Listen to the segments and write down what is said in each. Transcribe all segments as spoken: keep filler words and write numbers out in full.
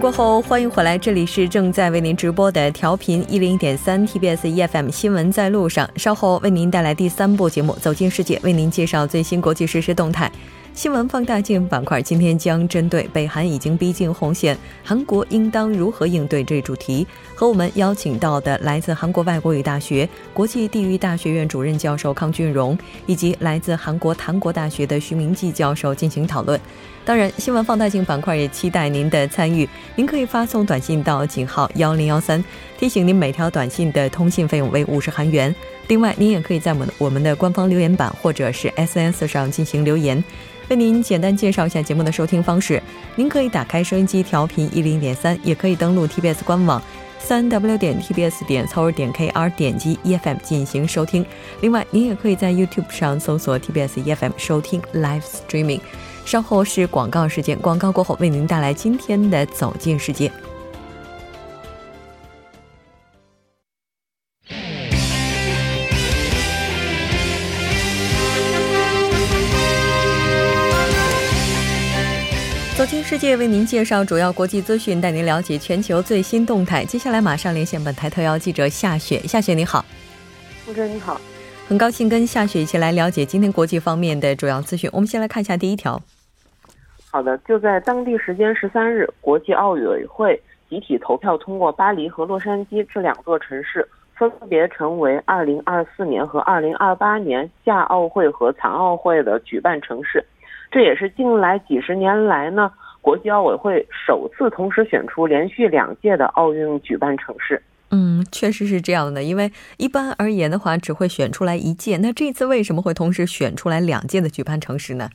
新闻过后欢迎回来，这里是正在为您直播的调频一零一点三 T B S E F M 新闻在路上，稍后为您带来第三部节目走进世界，为您介绍最新国际时事动态。 新闻放大镜板块今天将针对北韩已经逼近红线，韩国应当如何应对这主题，和我们邀请到的来自韩国外国语大学国际地域大学院主任教授康俊荣以及来自韩国檀国大学的徐明季教授进行讨论。当然新闻放大镜板块也期待您的参与，您可以发送短信到井号一零一三， 提醒您每条短信的通信费用为五十韩元。 另外您也可以在我们的官方留言板或者是 S N S 上进行留言。 为您简单介绍一下节目的收听方式， 您可以打开收音机调频一零点三， 也可以登录 T B S 官网 三 w 点 t b s 点 c o 点 k r， 点击 E F M 进行收听。 另外您也可以在 YouTube 上搜索 T B S E F M 收听 Live Streaming。 稍后是广告时间， 广告过后为您带来今天的走进世界。 世界为您介绍主要国际资讯，带您了解全球最新动态。接下来马上连线本台特邀记者夏雪。夏雪你好。 主持人你好， 很高兴跟夏雪一起来了解今天国际方面的主要资讯。我们先来看一下第一条。 好的，就在当地时间 十三日， 国际奥委会集体投票通过巴黎和洛杉矶这两座城市 分别成为二零二四年和 二零二八年 夏奥会和残奥会的举办城市。 这也是近来几十年来呢， 国际奥委会首次同时选出连续两届的奥运举办城市。 嗯，确实是这样的，因为一般而言的话只会选出来一届， 那这次为什么会同时选出来两届的举办城市呢？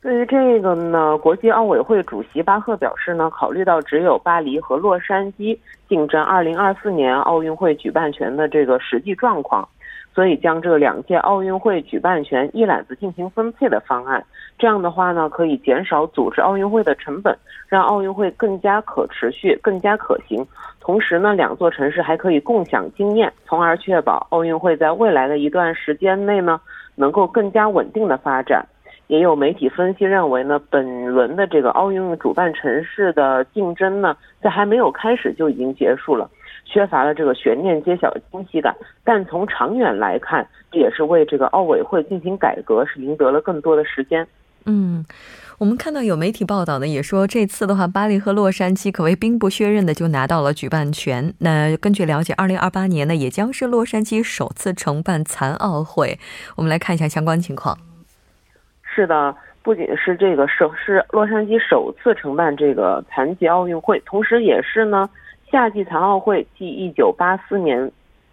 对于这个呢， 国际奥委会主席巴赫表示呢， 考虑到只有巴黎和洛杉矶竞争 二零二四年奥运会举办权的这个实际状况， 所以将这两届奥运会举办权一揽子进行分配的方案， 这样的话呢可以减少组织奥运会的成本， 让奥运会更加可持续更加可行。 同时呢两座城市还可以共享经验， 从而确保奥运会在未来的一段时间内呢能够更加稳定的发展。 也有媒体分析认为呢， 本轮的这个奥运主办城市的竞争呢， 在还没有开始就已经结束了， 缺乏了这个悬念揭晓的惊喜感。 但从长远来看， 这也是为这个奥委会进行改革是赢得了更多的时间。 嗯，我们看到有媒体报道呢也说这次的话， 巴黎和洛杉矶可谓兵不血刃的就拿到了举办权。 那根据了解， 二零二八年呢 也将是洛杉矶首次承办残奥会。 我们来看一下相关情况。 是的， 不仅是这个 是洛杉矶首次承办这个残疾奥运会， 同时也是呢 夏季残奥会继 一九八四年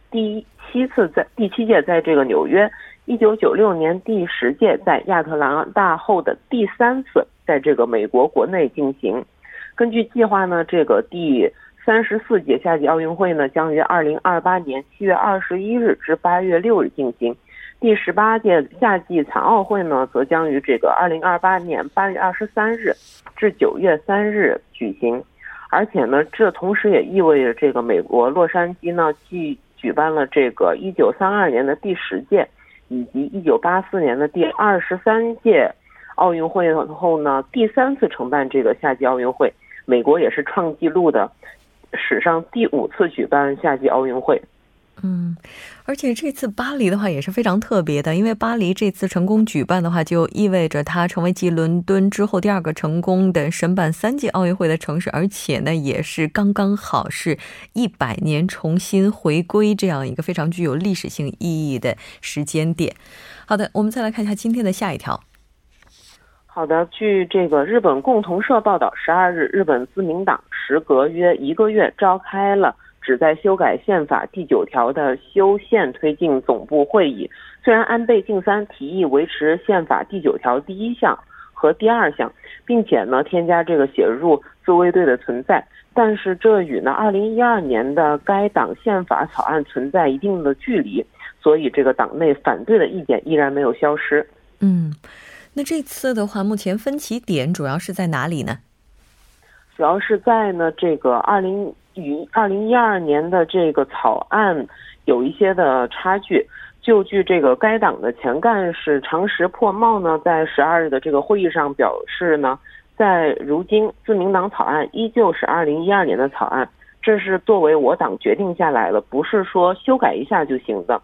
第七次在第七届在这个纽约， 一九九六年 第十届在亚特兰大后的第三次 在这个美国国内进行。 根据计划呢， 这个第 三十四届 夏季奥运会呢 将于 二零二八年 七月二十一日 至 八月六日 进行。 第十八届 夏季残奥会呢 则将于这个 二零二八年 八月二十三日 至 九月三日 举行。 而且呢， 这同时也意味着这个美国洛杉矶呢 举办了这个 一九三二年的第十届 以及 一九八四年的第二十三届 奥运会后呢 第三次承办这个夏季奥运会。 美国也是创纪录的， 史上第五次举办夏季奥运会。 嗯，而且这次巴黎的话也是非常特别的，因为巴黎这次成功举办的话， 就意味着它成为继伦敦之后第二个成功的申办三届奥运会的城市， 而且呢也是刚刚好是一百年重新回归这样一个非常具有历史性意义的时间点。 好的，我们再来看一下今天的下一条。 好的，据这个日本共同社报道， 十二日， 日本自民党 时隔约一个月召开了 旨在修改宪法第九条的修宪推进总部会议。 虽然安倍晋三提议维持宪法第九条第一项和第二项， 并且呢添加这个写入自卫队的存在， 但是这与呢 二零一二年的该党宪法草案存在一定的距离， 所以这个党内反对的意见依然没有消失。 嗯，那这次的话目前分歧点主要是在哪里呢？ 主要是在呢这个 二零 二零一二年的这个草案有一些的差距。 就据这个该党的前干事长石破茂呢，在十二日的这个会议上表示呢，在如今自民党草案依旧是二零一二年的草案，这是作为我党决定下来了，不是说修改一下就行的。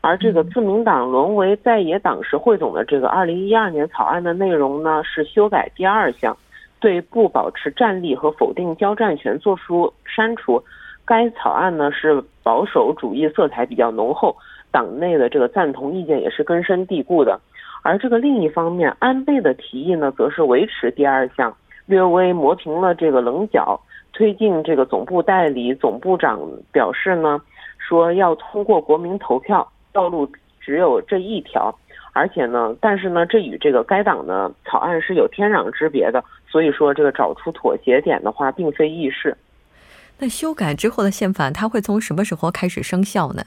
而这个自民党沦为在野党时汇总的这个二零一二年草案的内容呢，是修改第二项，对不保持战力和否定交战权作出删除。该草案呢是保守主义色彩比较浓厚，党内的这个赞同意见也是根深蒂固的。而这个另一方面，安倍的提议呢，则是维持第二项，略微磨平了这个棱角，推进这个总部代理总部长表示呢，说要通过国民投票，道路只有这一条。而且呢，但是呢，这与这个该党的草案是有天壤之别的，所以说这个找出妥协点的话，并非易事。那修改之后的宪法，它会从什么时候开始生效呢？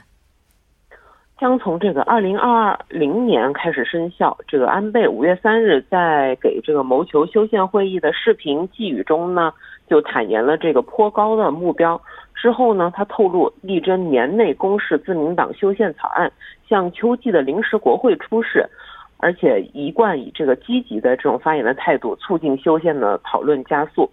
将从这个二零二零年开始生效。这个安倍五月三日在给这个谋求修宪会议的视频寄语中呢，就坦言了这个颇高的目标。之后呢，他透露力争年内公示自民党修宪草案，向秋季的临时国会出示，而且一贯以这个积极的这种发言的态度，促进修宪的讨论加速。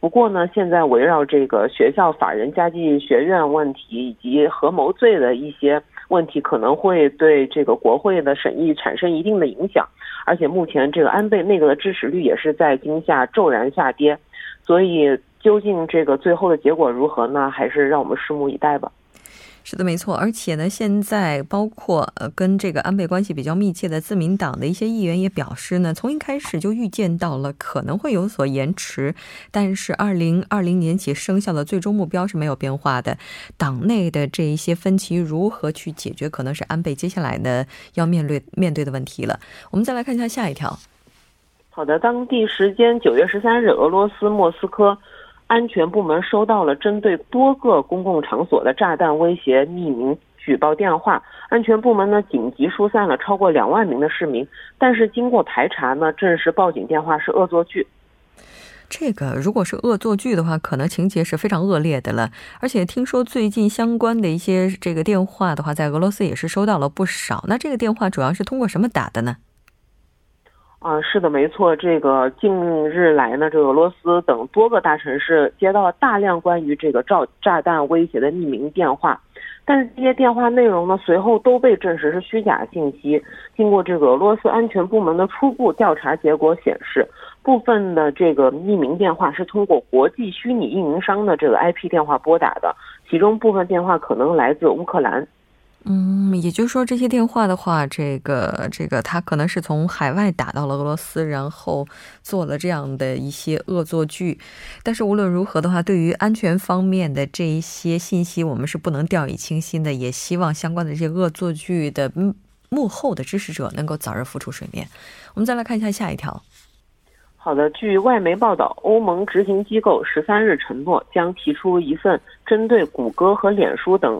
不过呢，现在围绕这个学校法人家计学院问题以及合谋罪的一些问题，可能会对这个国会的审议产生一定的影响。而且目前这个安倍内阁的支持率也是在今夏骤然下跌，所以究竟这个最后的结果如何呢？还是让我们拭目以待吧。是的，没错。而且呢，现在包括呃跟这个安倍关系比较密切的自民党的一些议员也表示呢，从一开始就预见到了可能会有所延迟，但是二零二零年起生效的最终目标是没有变化的。党内的这一些分歧如何去解决，可能是安倍接下来呢要面对面对的问题了。我们再来看一下下一条。好的，当地时间九月十三日，俄罗斯莫斯科安全部门收到了针对多个公共场所的炸弹威胁匿名举报电话，安全部门呢紧急疏散了超过两万名的市民，但是经过排查呢，证实报警电话是恶作剧。这个如果是恶作剧的话，可能情节是非常恶劣的了。而且听说最近相关的一些这个电话的话，在俄罗斯也是收到了不少。那这个电话主要是通过什么打的呢？啊，是的，没错。这个近日来呢，这个俄罗斯等多个大城市接到了大量关于这个炸炸弹威胁的匿名电话，但是这些电话内容呢，随后都被证实是虚假信息。经过这个俄罗斯安全部门的初步调查结果显示，部分的这个匿名电话是通过国际虚拟运营商的这个 I P 电话拨打的，其中部分电话可能来自乌克兰。嗯，也就是说这些电话的话，这个这个他可能是从海外打到了俄罗斯，然后做了这样的一些恶作剧。但是无论如何的话，对于安全方面的这一些信息，我们是不能掉以轻心的，也希望相关的这些恶作剧的幕后的支持者能够早日浮出水面。我们再来看一下下一条。好的，据外媒报道，欧盟执行机构十三日承诺将提出一份针对谷歌和脸书等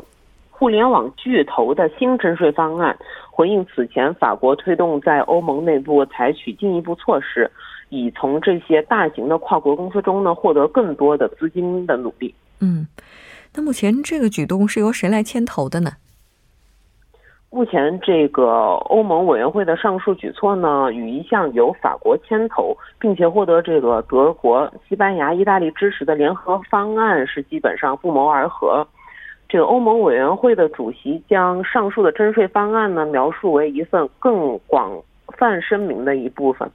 互联网巨头的新征税方案，回应此前法国推动在欧盟内部采取进一步措施，以从这些大型的跨国公司中呢获得更多的资金的努力。嗯，那目前这个举动是由谁来牵头的呢？目前这个欧盟委员会的上述举措呢，与一项由法国牵头并且获得这个德国、西班牙、意大利支持的联合方案是基本上不谋而合。这个欧盟委员会的主席将上述的征税方案呢描述为一份更广泛声明的一部分。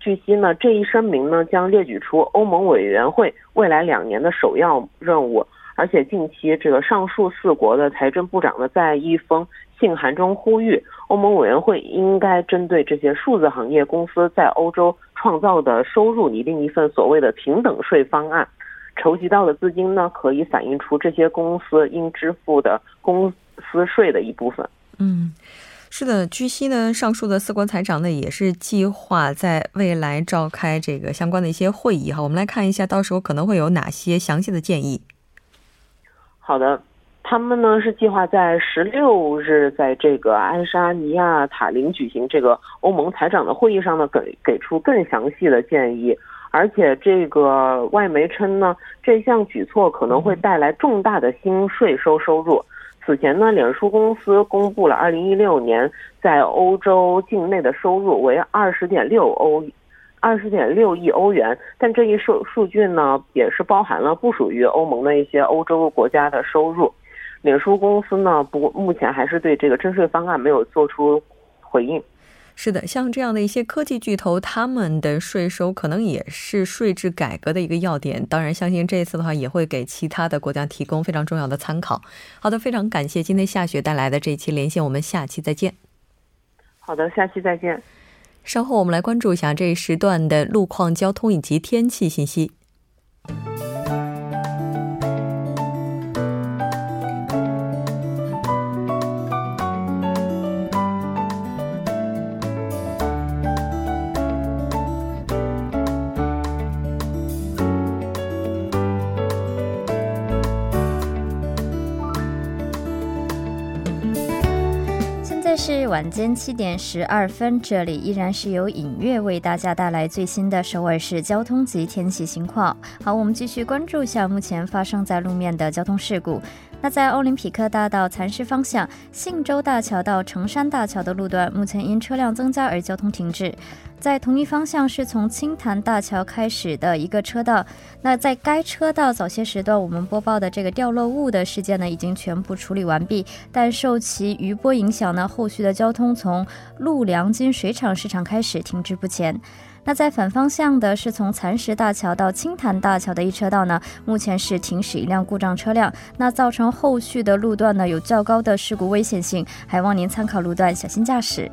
据悉呢，这一声明呢将列举出欧盟委员会未来两年的首要任务。而且近期这个上述四国的财政部长呢在一封信函中呼吁欧盟委员会应该针对这些数字行业公司在欧洲创造的收入拟定一份所谓的平等税方案。筹集到的资金呢，可以反映出这些公司应支付的公司税的一部分。嗯，是的。据悉呢，上述的四国财长呢，也是计划在未来召开这个相关的一些会议哈。我们来看一下，到时候可能会有哪些详细的建议。好的，他们呢是计划在十六日在这个爱沙尼亚塔林举行这个欧盟财长的会议上呢，给给出更详细的建议。而且这个外媒称呢，这项举措可能会带来重大的新税收收入。此前呢，脸书公司公布了二零一六年在欧洲境内的收入为 20.6 欧二十点六亿欧元， 但这一数据呢也是包含了不属于欧盟的一些欧洲国家的收入。 脸书公司呢不目前还是对这个征税方案没有做出回应。 是的，像这样的一些科技巨头他们的税收可能也是税制改革的一个要点，当然相信这次的话也会给其他的国家提供非常重要的参考。好的，非常感谢今天夏雪带来的这一期连线，我们下期再见。 稍后我们来关注一下这一时段的路况、交通以及天气信息。 是晚间七点十二分， 这里依然是由影乐为大家带来最新的首尔市交通及天气情况。 好，我们继续关注一下目前发生在路面的交通事故。 那在奥林匹克大道蚕食方向， 信州大桥到成山大桥的路段目前因车辆增加而交通停滞。 在同一方向是从青潭大桥开始的一个车道， 那在该车道早些时段我们播报的这个掉落物的事件呢已经全部处理完毕， 但受其余波影响呢， 后续的交通从陆良金水厂市场开始停滞不前。 那在反方向的是从蚕食大桥到青潭大桥的一车道呢， 目前是停驶一辆故障车辆， 那造成后续的路段呢有较高的事故危险性， 还望您参考路段小心驾驶。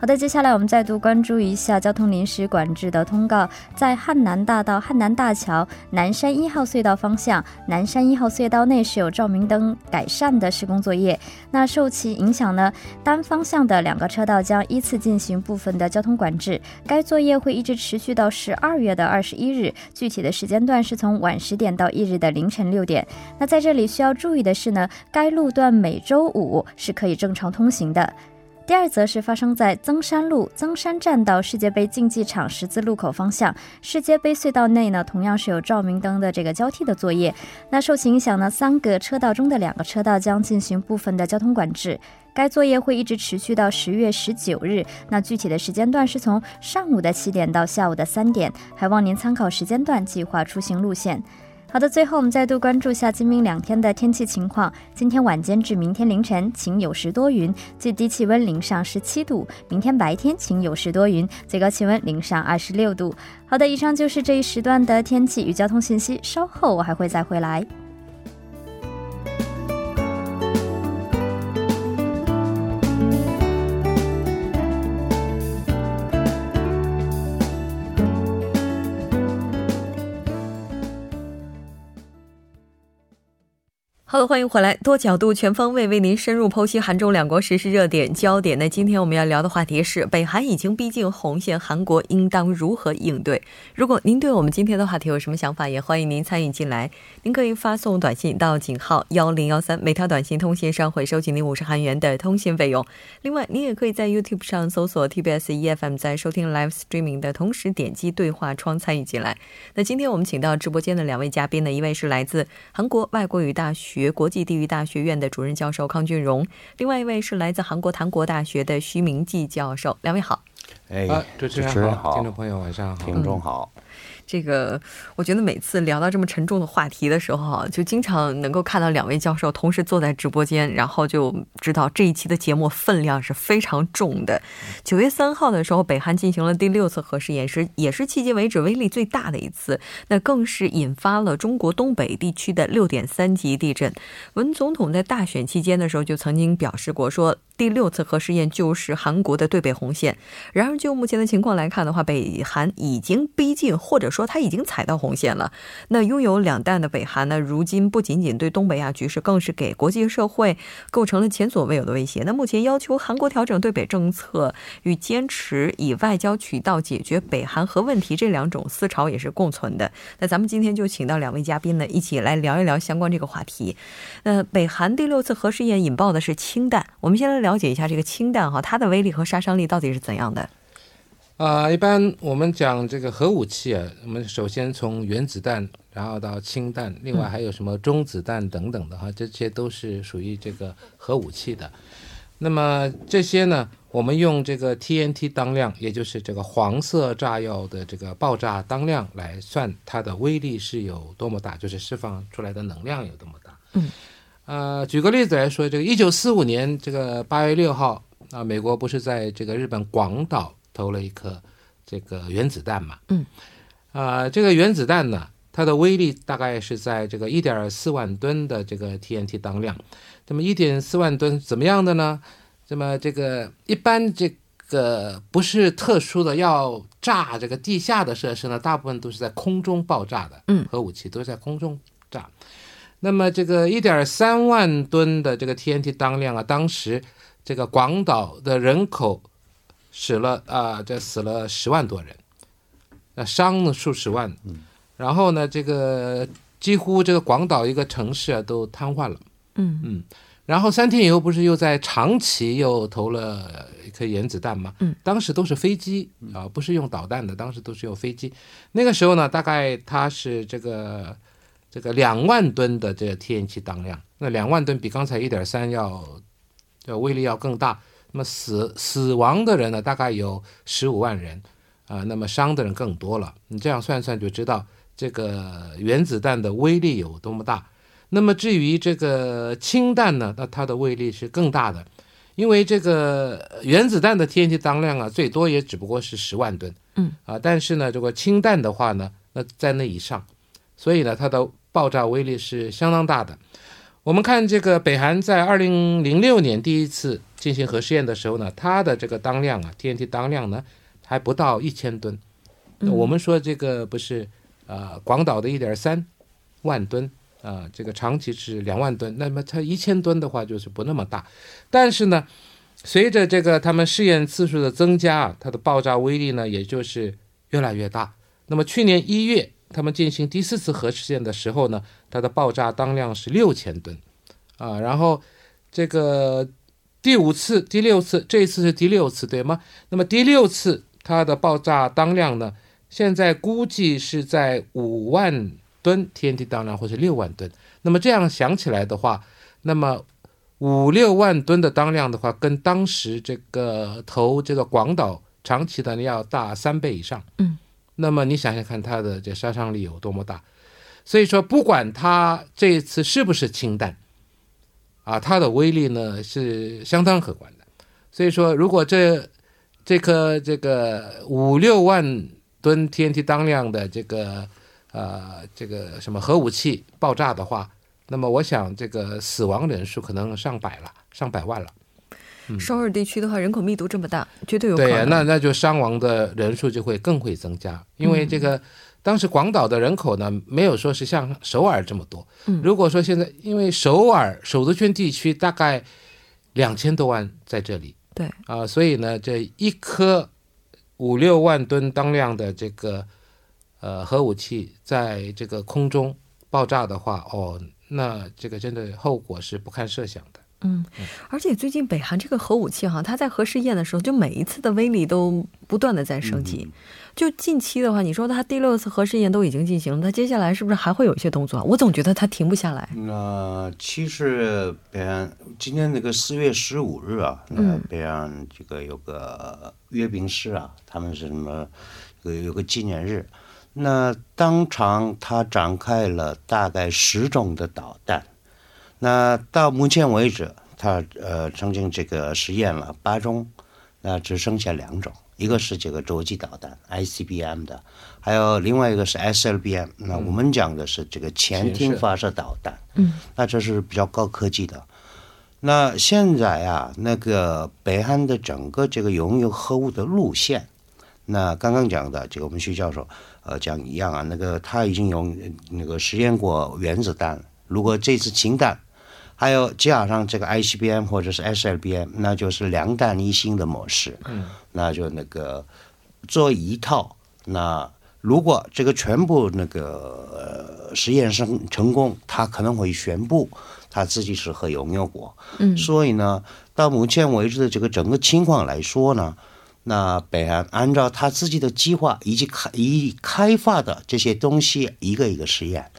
好的，接下来我们再度关注一下交通临时管制的通告。 在汉南大道汉南大桥， 南山一号隧道方向， 南山一号隧道内是有照明灯改善的施工作业， 那受其影响呢， 单方向的两个车道将依次进行部分的交通管制， 该作业会一直持续到 十二月的二十一日， 具体的时间段是从晚十点到翌日的凌晨六点。 那在这里需要注意的是呢， 该路段每周五是可以正常通行的。 第二则是发生在增山路， 增山站到世界杯竞技场十字路口方向， 世界杯隧道内呢， 同样是有照明灯的这个交替的作业， 那受其影响呢， 三个车道中的两个车道将进行部分的交通管制， 该作业会一直持续到 十月十九日， 那具体的时间段是从上午的七点到下午的三点， 还望您参考时间段计划出行路线。 好的，最后我们再度关注下今明两天的天气情况。 今天晚间至明天凌晨， 晴有时多云， 最低气温零上十七度； 明天白天， 晴有时多云， 最高气温零上二十六度。 好的，以上就是这一时段的天气与交通信息， 稍后我还会再回来。 好的，欢迎回来，多角度全方位为您深入剖析韩中两国时事热点焦点。 那今天我们要聊的话题是北韩已经逼近红线，韩国应当如何应对。 如果您对我们今天的话题有什么想法，也欢迎您参与进来。 您可以发送短信到井号一零一三， 每条短信通信商会收取您五十韩元的通信费用。 另外您也可以在 YouTube 上搜索 T B S E F M， 在收听 Live Streaming 的同时点击对话窗参与进来。 那今天我们请到直播间的两位嘉宾呢， 一位是来自韩国外国语大学 国际地域大学院的主任教授康俊荣， 另外一位是来自韩国檀国大学的徐明纪教授。 两位好。 主持人好，听众朋友晚上好，听众好。 这个我觉得每次聊到这么沉重的话题的时候，就经常能够看到两位教授同时坐在直播间，然后就知道这一期的节目分量是非常重的。 九月三号的时候，北韩进行了第六次核试验， 也是迄今为止威力最大的一次， 那更是引发了中国东北地区的 六点三级地震。 文总统在大选期间的时候就曾经表示过说， 第六次核试验就是韩国的对北红线。 然而就目前的情况来看的话， 北韩已经逼近，或者说它已经踩到红线了。 那拥有两弹的北韩呢， 如今不仅仅对东北亚局势， 更是给国际社会构成了前所未有的威胁。 那目前要求韩国调整对北政策 与坚持以外交渠道解决北韩核问题这两种思潮也是共存的。 那咱们今天就请到两位嘉宾呢， 一起来聊一聊相关这个话题。 那北韩第六次核试验引爆的是氢弹， 我们先来聊 了解一下这个氢弹哈，它的威力和杀伤力到底是怎样的？ 一般我们讲这个核武器，我们首先从原子弹，然后到氢弹， 另外还有什么中子弹等等的哈，这些都是属于这个核武器的。那么这些呢我们用这个 T N T 当量， 也就是这个黄色炸药的这个爆炸当量来算它的威力是有多么大，就是释放出来的能量有多么大。举个例子来说，这个 一九四五年这个八月六号， 美国不是在这个日本广岛投了一颗这个原子弹嘛，这个原子弹呢， 它的威力大概是在这个 一点四万吨的这个 T N T 当量。 那么 一点四万吨 怎么样的呢？ 那么这个一般这个不是特殊的要炸这个地下的设施呢， 大部分都是在空中爆炸的， 核武器都是在空中炸。 那么这个 一点三万吨的这个 T N T 当量啊， 当时这个广岛的人口死了啊，这死了十万多人， 伤了数十万。 然后呢这个几乎这个广岛一个城市啊都瘫痪了。 嗯, 嗯然后 三天以后不是又在长崎又投了一颗原子弹吗？ 嗯， 当时都是飞机啊不是用导弹的， 当时都是用飞机。 那个时候呢大概它是这个 这个两万吨的这个 T N T 当量， 那两万吨 比刚才 一点三 要威力要更大。 那么死死亡的人呢， 大概有十五万人， 啊， 那么伤的人更多了。 你这样算算就知道 这个原子弹的威力有多么大。 那么至于这个氢弹呢， 它的威力是更大的， 因为这个原子弹的 T N T 当量啊， 最多也只不过是十万吨， 啊， 但是呢这个氢弹的话呢， 在那以上， 所以呢 它的爆炸威力是相当大的。 我们看这个北韩在 二零零六年 第一次进行核试验的时候呢， 它的这个当量啊， T N T 当量呢， 还不到一千吨。 我们说这个不是 呃, 广岛的 一点三万吨， 呃, 这个长崎是两万吨， 那么它一千吨的话就是不那么大。 但是呢随着这个他们试验次数的增加， 它的爆炸威力呢也就是越来越大。 那么去年一月 他们进行第四次核试验的时候呢， 它的爆炸当量是六千吨。 呃, 然后这个第五次第六次， 这一次是第六次， 对吗？ 那么第六次 它的爆炸当量呢， 现在估计是在 五万吨 T N T 当量， 或是六万吨。 那么这样想起来的话， 那么五六万吨的当量的话， 跟当时这个投这个广岛长崎的要大三倍以上。 那么你想想看它的这杀伤力有多么大。 所以说不管它这次是不是氢弹， 它的威力呢是相当可观的。 所以说如果这 这颗这个五六万吨 T N T 当量的这个呃这个什么核武器爆炸的话， 那么我想这个死亡人数可能上百了， 上百万了。 首尔地区的话人口密度这么大绝对有可能。 那就伤亡的人数就会更会增加。 因为这个当时广岛的人口呢， 没有说是像首尔这么多。 如果说现在， 因为首尔首都圈地区 大概 两千多万 在这里， 所以呢这一颗五六万吨当量的这个核武器在这个空中爆炸的话，那这个真的后果是不堪设想的。 而且最近北韩这个核武器它在核试验的时候就每一次的威力都不断的在升级，就近期的话你说它第六次核试验都已经进行了，那接下来是不是还会有些动作？我总觉得它停不下来。其实北韩今年那个四月十五日啊，北韩这个有个阅兵式啊，他们是什么有一个纪念日，那当场他展开了大概十种的导弹， 那到目前为止他呃曾经这个实验了八种，那只剩下两种， 一个是这个洲际导弹 I C B M 的， 还有另外一个是 S L B M， 那我们讲的是这个潜艇发射导弹， 那这是比较高科技的。 那现在啊那个北韩的整个这个拥有核武的路线， 那刚刚讲的这个我们徐教授呃讲一样啊， 那个他已经有那个实验过原子弹， 如果这次氢弹 还有加上这个 I C B M 或者是 S L B M， 那就是两弹一星的模式， 那就那个做一套， 那如果这个全部那个实验成成功， 他可能会宣布他自己是核拥有国。 所以呢到目前为止的这个整个情况来说呢， 那北韩按照他自己的计划 以及开发的这些东西 一个一个实验，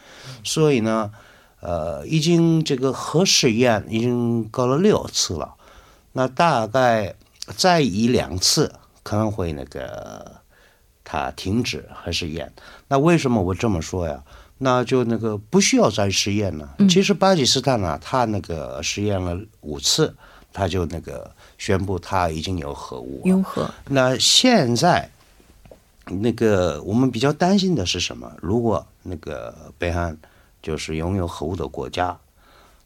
所以呢 呃，已经这个核试验已经搞了六次了，那大概再移两次可能会那个它停止还是验。那为什么我这么说呀？那就那个不需要再实验了。其实巴基斯坦呢、啊，他那个实验了五次，他就那个宣布他已经有核武。有核。那现在那个我们比较担心的是什么？如果那个北韩就是拥有核武的国家，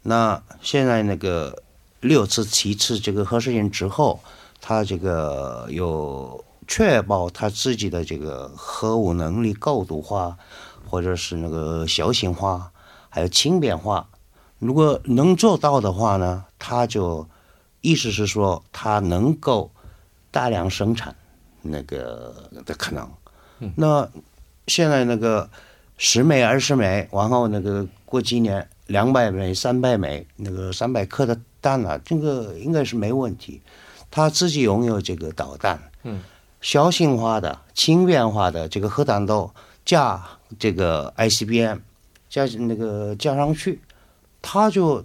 那现在那个六次、七次这个核试验之后，他这个有确保他自己的这个核武能力高度化，或者是那个小型化，还有轻便化。如果能做到的话呢，他就意思是说他能够大量生产那个的可能。那现在那个十枚、二十枚，然后那个过几年两百枚、三百枚，那个三百克的弹啊，这个应该是没问题。他自己拥有这个导弹，嗯，小型化的、轻便化的这个核弹头加这个 I C B M 加那个加上去，它就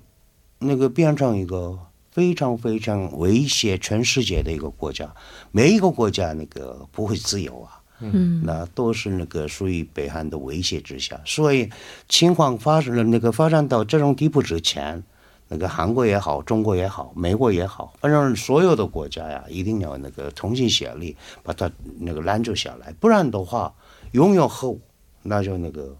那个变成一个非常非常威胁全世界的一个国家。每一个国家那个不会自由啊，嗯，那都是那个属于北韩的威胁之下。所以情况发生了那个发展到这种地步之前，那个韩国也好，中国也好，美国也好，反正所有的国家呀，一定要那个同心协力把它那个拦住下来，不然的话，拥有核武那就那个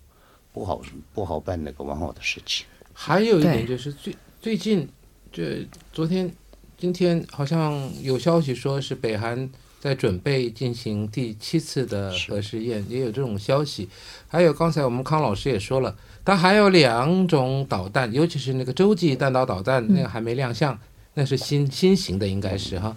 不好不好办那个往后的事情。还有一点就是最最近，这昨天、今天好像有消息说是北韩在准备进行第七次的核试验，也有这种消息。还有刚才我们康老师也说了，它还有两种导弹，尤其是那个洲际弹道导弹，那个还没亮相，嗯、那是新新型的，应该是哈。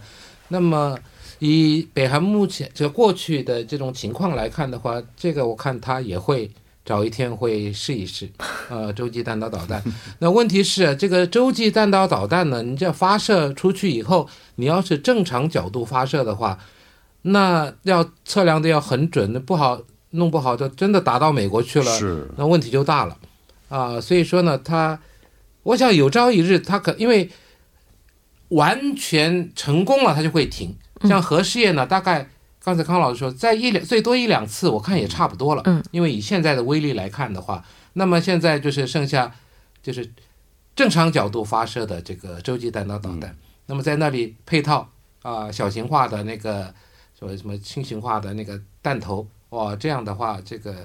那么以北韩目前就过去的这种情况来看的话，这个我看它也会早一天会试一试，呃，洲际弹道导弹。那问题是，这个洲际弹道导弹呢，你这发射出去以后，你要是正常角度发射的话，那要测量的要很准，不好弄不好就真的打到美国去了，是，那问题就大了啊、呃。所以说呢，他，我想有朝一日他可因为完全成功了，他就会停。像核试验呢，大概。刚才康老师说，在一两最多一两次，我看也差不多了。嗯，因为以现在的威力来看的话，那么现在就是剩下，就是正常角度发射的这个洲际弹道导弹。嗯、那么在那里配套啊、呃、小型化的那个什么什么轻型化的那个弹头，哇，这样的话，这个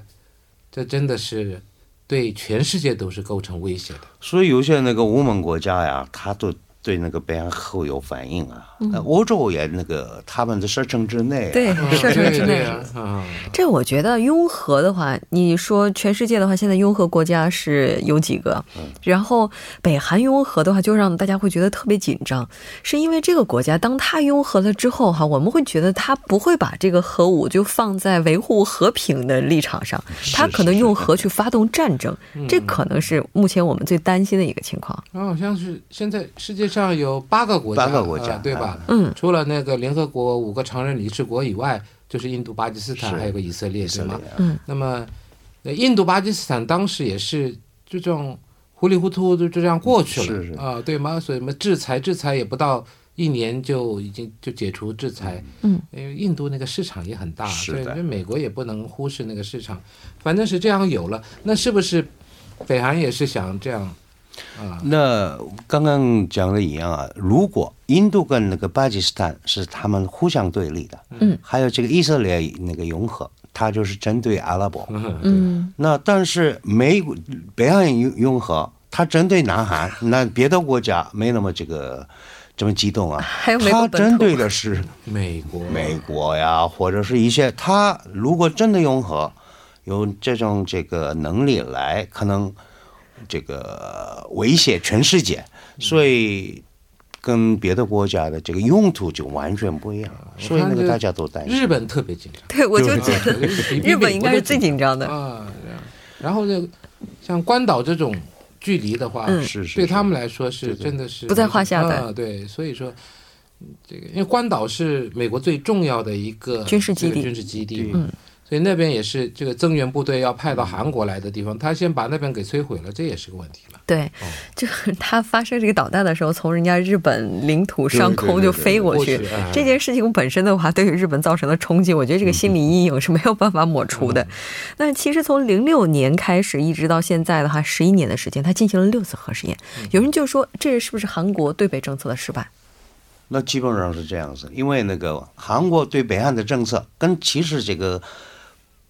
这真的是对全世界都是构成威胁的。所以有些那个欧盟国家呀，它都。对那个北韩核有反应啊，嗯、欧洲也那个他们的射程之内、啊，对射程之内啊。啊这我觉得拥核的话，你说全世界的话，现在拥核国家是有几个？嗯、然后北韩拥核的话，就让大家会觉得特别紧张，是因为这个国家当他拥核了之后哈，我们会觉得他不会把这个核武就放在维护和平的立场上，他可能用核去发动战争，是是是这可能是目前我们最担心的一个情况。嗯、好像是现在世界上。上有八个国家，八个国家、呃、对吧？嗯，除了那个联合国五个常任理事国以外，就是印度、巴基斯坦还有个以色列，是吗？嗯，那么印度、巴基斯坦当时也是就这种糊里糊涂就这样过去了啊、呃，对吗？所以什么制裁，制裁也不到一年就已经就解除制裁。嗯，因为印度那个市场也很大，所以美国也不能忽视那个市场。反正是这样有了，那是不是北韩也是想这样？那刚刚讲的一样啊，如果印度跟那个巴基斯坦是他们互相对立的，嗯，还有这个以色列那个拥核，它就是针对阿拉伯，嗯，那但是美北韩拥核，它针对南韩，那别的国家没那么这个这么激动啊，它针对的是美国，美国呀，或者是一些它如果真的拥核，有这种这个能力来可能。这个威胁全世界，所以跟别的国家的这个用途就完全不一样，所以那个大家都担心。日本特别紧张，对，我就觉得日本应该是最紧张的啊。然后呢，像关岛这种距离的话，是是对他们来说是真的是不在话下的。对，所以说这个，因为关岛是美国最重要的一个军事基地，军事基地。嗯，所以那边也是这个增援部队要派到韩国来的地方，他先把那边给摧毁了，这也是个问题嘛。对，就是他发射这个导弹的时候，从人家日本领土上空就飞过去，这件事情本身的话，对于日本造成的冲击，我觉得这个心理阴影是没有办法抹除的。那其实从零六年开始一直到现在的话，十一年的时间，他进行了六次核试验。有人就说，这是不是韩国对北政策的失败？那基本上是这样子，因为那个韩国对北韩的政策跟其实这个。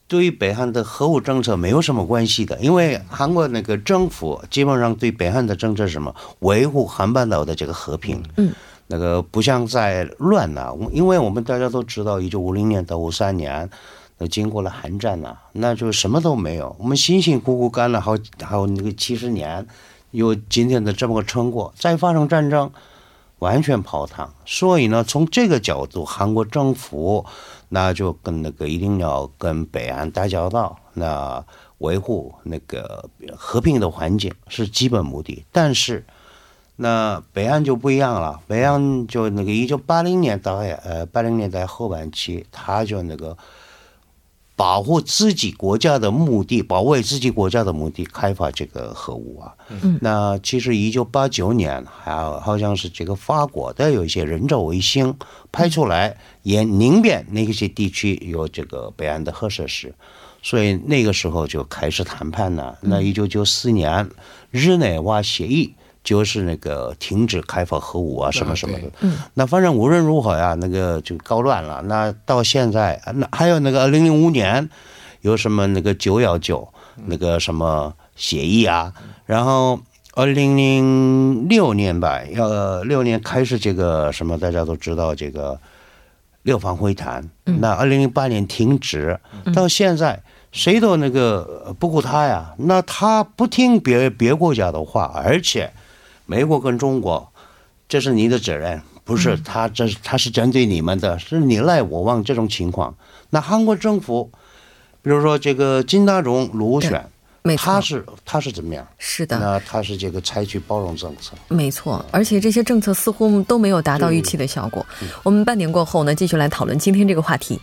对于北韩的核武政策没有什么关系的，因为韩国那个政府基本上对北韩的政策是什么？维护韩半岛的这个和平。嗯，那个不像在乱呐、啊，因为我们大家都知道，一九五零年到五三年，那经过了韩战呐、啊，那就什么都没有，我们辛辛苦苦干了好好那个七十年，有今天的这么个成果，再发生战争。完全泡汤，所以呢，从这个角度，韩国政府那就跟那个一定要跟北韩打交道，那维护那个和平的环境是基本目的。但是，那北韩就不一样了，北韩就那个一九八零年代呃八零年代后半期，他就那个保护自己国家的目的，保卫自己国家的目的，开发这个核武啊。嗯、那其实一九八九年，还好像是这个法国的有一些人造卫星拍出来，也宁边那些地区有这个北韩的核设施，所以那个时候就开始谈判了。那一九九四年，日内瓦协议。就是那个停止开发核武啊，什么什么的。嗯，那反正无论如何呀，那个就搞乱了。那到现在，那还有那个二零零五年，有什么那个九幺九那个什么协议啊？然后二零零六年吧，呃，六年开始这个什么大家都知道这个六方会谈。嗯、那二零零八年停止，到现在。谁都那个不顾他呀，那他不听别别国家的话，而且美国跟中国，这是你的责任，不是他，这是他是针对你们的，是你来我往这种情况。那韩国政府，比如说这个金大中、卢选。他是他是怎么样？是的，那他是这个采取包容政策，没错。而且这些政策似乎都没有达到预期的效果。嗯、我们半年过后呢，继续来讨论今天这个话题。